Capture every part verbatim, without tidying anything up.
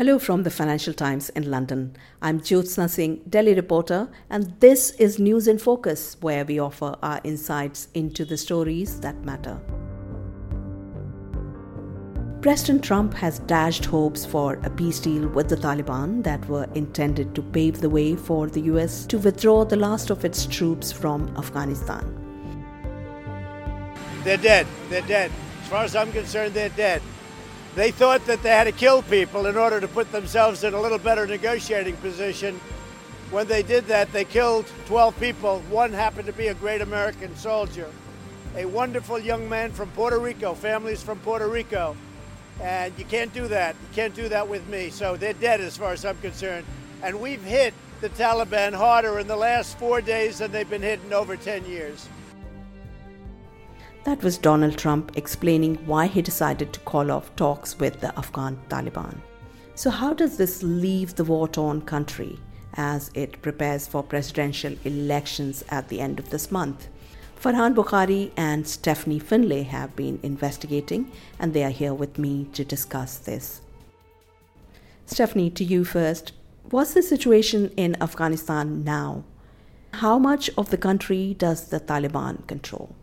Hello from the Financial Times in London. I'm Jyotsna Singh, Delhi reporter, and this is News in Focus, where we offer our insights into the stories that matter. President Trump has dashed hopes for a peace deal with the Taliban that were intended to pave the way for the U S to withdraw the last of its troops from Afghanistan. They're dead. They're dead. As far as I'm concerned, they're dead. They thought that they had to kill people in order to put themselves in a little better negotiating position. When they did that, they killed twelve people. One happened to be a great American soldier, a wonderful young man from Puerto Rico, families from Puerto Rico. And you can't do that. You can't do that with me. So they're dead as far as I'm concerned. And we've hit the Taliban harder in the last four days than they've been hit in over ten years. That was Donald Trump explaining why he decided to call off talks with the Afghan Taliban. So how does this leave the war-torn country as it prepares for presidential elections at the end of this month? Farhan Bokhari and Stephanie Findlay have been investigating, and they are here with me to discuss this. Stephanie, to you first. What's the situation in Afghanistan now? How much of the country does the Taliban control?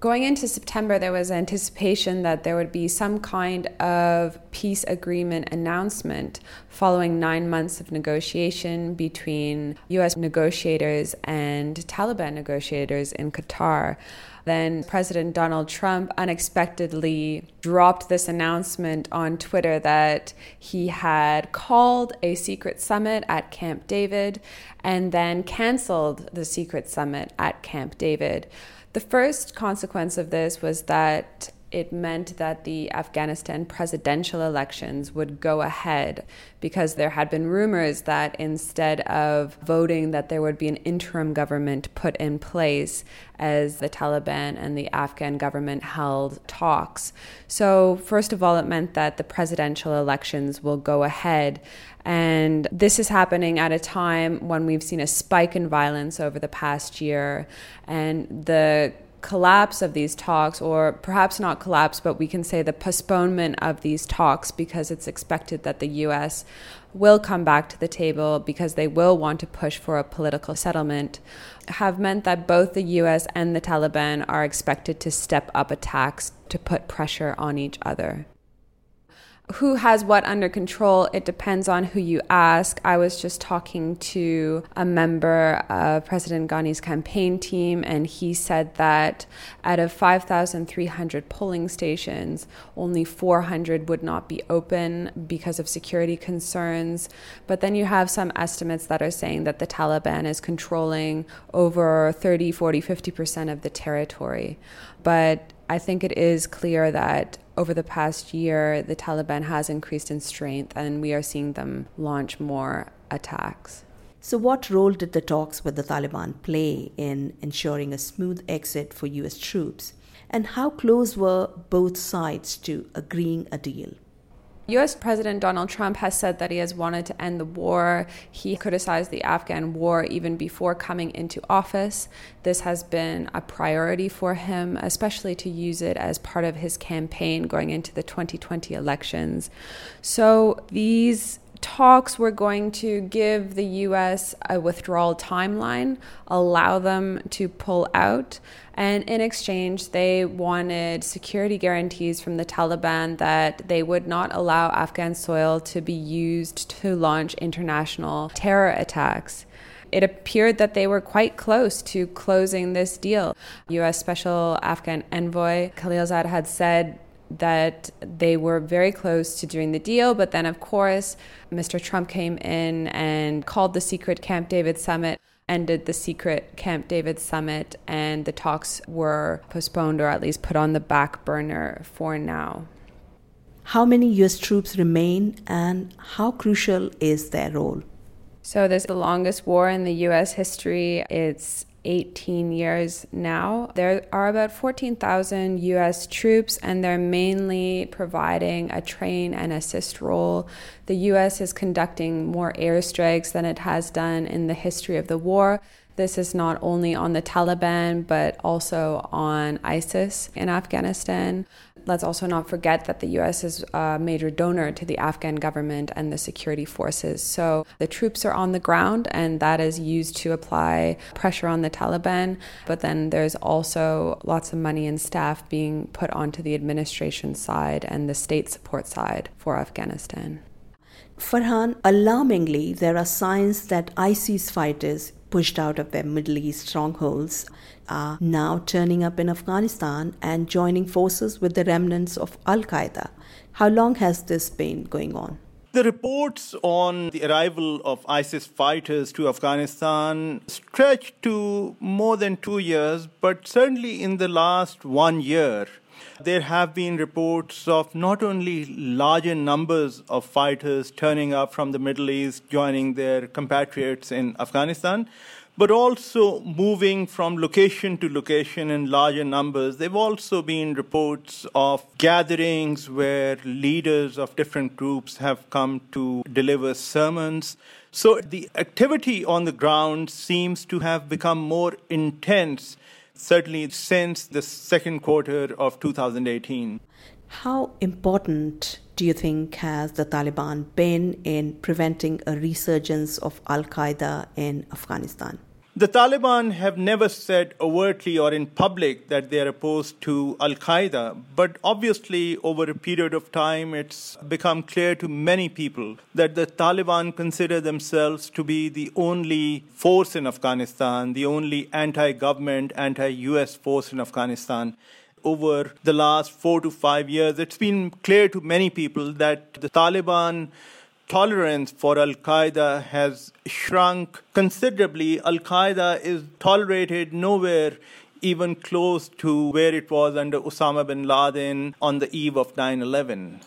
Going into September, there was anticipation that there would be some kind of peace agreement announcement following nine months of negotiation between U S negotiators and Taliban negotiators in Qatar. Then President Donald Trump unexpectedly dropped this announcement on Twitter that he had called a secret summit at Camp David and then canceled the secret summit at Camp David. The first consequence of this was that it meant that the Afghanistan presidential elections would go ahead, because there had been rumors that instead of voting, that there would be an interim government put in place as the Taliban and the Afghan government held talks. So first of all, it meant that the presidential elections will go ahead. And this is happening at a time when we've seen a spike in violence over the past year, and the collapse of these talks, or perhaps not collapse, but we can say the postponement of these talks, because it's expected that the U S will come back to the table because they will want to push for a political settlement, have meant that both the U S and the Taliban are expected to step up attacks to put pressure on each other. Who has what under control? It depends on who you ask. I was just talking to a member of President Ghani's campaign team, and he said that out of five thousand three hundred polling stations, only four hundred would not be open because of security concerns. But then you have some estimates that are saying that the Taliban is controlling over thirty, forty, fifty percent of the territory. But I think it is clear that over the past year, the Taliban has increased in strength, and we are seeing them launch more attacks. So what role did the talks with the Taliban play in ensuring a smooth exit for U S troops? And how close were both sides to agreeing a deal? U S President Donald Trump has said that he has wanted to end the war. He criticized the Afghan war even before coming into office. This has been a priority for him, especially to use it as part of his campaign going into the twenty twenty elections. So these talks were going to give the U S a withdrawal timeline, allow them to pull out, and in exchange they wanted security guarantees from the Taliban that they would not allow Afghan soil to be used to launch international terror attacks. It appeared that they were quite close to closing this deal. U S Special Afghan Envoy Khalilzad had said that they were very close to doing the deal. But then, of course, Mister Trump came in and called the secret Camp David summit, ended the secret Camp David summit, and the talks were postponed, or at least put on the back burner for now. How many U S troops remain, and how crucial is their role? So this is the longest war in the U S history. It's eighteen years now. There are about fourteen thousand U S troops, and they're mainly providing a train and assist role. The U S is conducting more airstrikes than it has done in the history of the war. This is not only on the Taliban, but also on ISIS in Afghanistan. let's also not forget that the U S is a major donor to the Afghan government and the security forces. So the troops are on the ground, and that is used to apply pressure on the Taliban. But then there's also lots of money and staff being put onto the administration side and the state support side for Afghanistan. Farhan, alarmingly, there are signs that ISIS fighters pushed out of their Middle East strongholds are now turning up in Afghanistan and joining forces with the remnants of al-Qaeda. How long has this been going on? The reports on the arrival of ISIS fighters to Afghanistan stretch to more than two years, but certainly in the last one year, there have been reports of not only larger numbers of fighters turning up from the Middle East, joining their compatriots in Afghanistan, but also moving from location to location in larger numbers. There have also been reports of gatherings where leaders of different groups have come to deliver sermons. So the activity on the ground seems to have become more intense, certainly since the second quarter of two thousand eighteen. How important do you think has the Taliban been in preventing a resurgence of al-Qaeda in Afghanistan? The Taliban have never said overtly or in public that they are opposed to al-Qaeda, but obviously over a period of time it's become clear to many people that the Taliban consider themselves to be the only force in Afghanistan, the only anti-government, anti-U S force in Afghanistan. Over the last four to five years, it's been clear to many people that the Taliban tolerance for al-Qaeda has shrunk considerably. Al-Qaeda is tolerated nowhere even close to where it was under Osama bin Laden on the eve of nine eleven.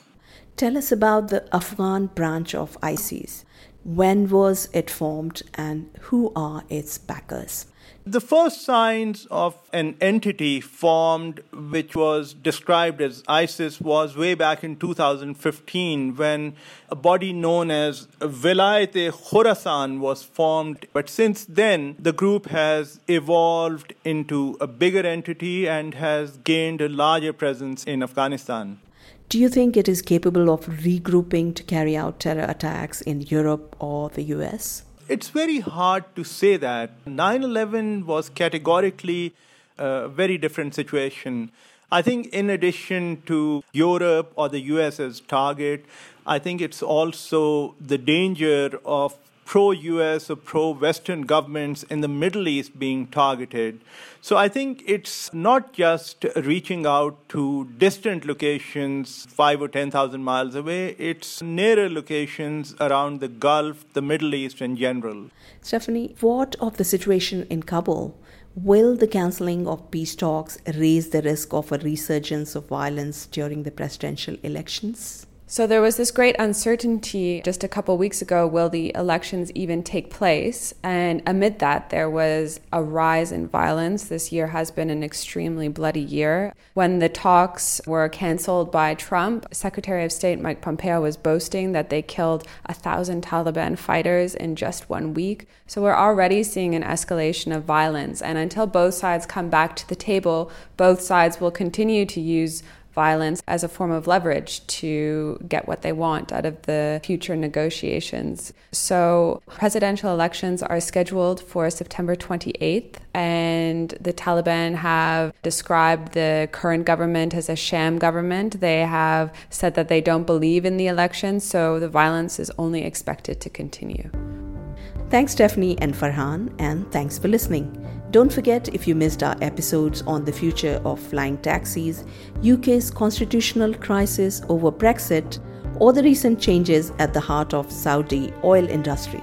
Tell us about the Afghan branch of ISIS. When was it formed and who are its backers? The first signs of an entity formed, which was described as ISIS, was way back in two thousand fifteen when a body known as Wilayat-e-Khorasan was formed. But since then, the group has evolved into a bigger entity and has gained a larger presence in Afghanistan. Do you think it is capable of regrouping to carry out terror attacks in Europe or the U S? It's very hard to say that. nine eleven was categorically a very different situation. I think in addition to Europe or the U S as target, I think it's also the danger of pro-U S or pro-Western governments in the Middle East being targeted. So I think it's not just reaching out to distant locations, five or ten thousand miles away. It's nearer locations around the Gulf, the Middle East in general. Stephanie, what of the situation in Kabul? Will the cancelling of peace talks raise the risk of a resurgence of violence during the presidential elections? So there was this great uncertainty just a couple weeks ago, will the elections even take place? And amid that, there was a rise in violence. This year has been an extremely bloody year. When the talks were canceled by Trump, Secretary of State Mike Pompeo was boasting that they killed a thousand Taliban fighters in just one week. So we're already seeing an escalation of violence. And until both sides come back to the table, both sides will continue to use violence as a form of leverage to get what they want out of the future negotiations. So presidential elections are scheduled for September twenty-eighth, and the Taliban have described the current government as a sham government. They have said that they don't believe in the elections, so the violence is only expected to continue. Thanks, Stephanie and Farhan, and thanks for listening. Don't forget, if you missed our episodes on the future of flying taxis, U K's constitutional crisis over Brexit, or the recent changes at the heart of Saudi oil industry,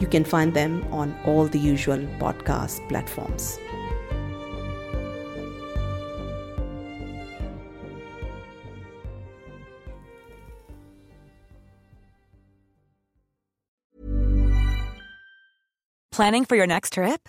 you can find them on all the usual podcast platforms. Planning for your next trip?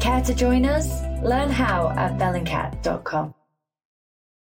Care to join us? Learn how at bellingcat dot com.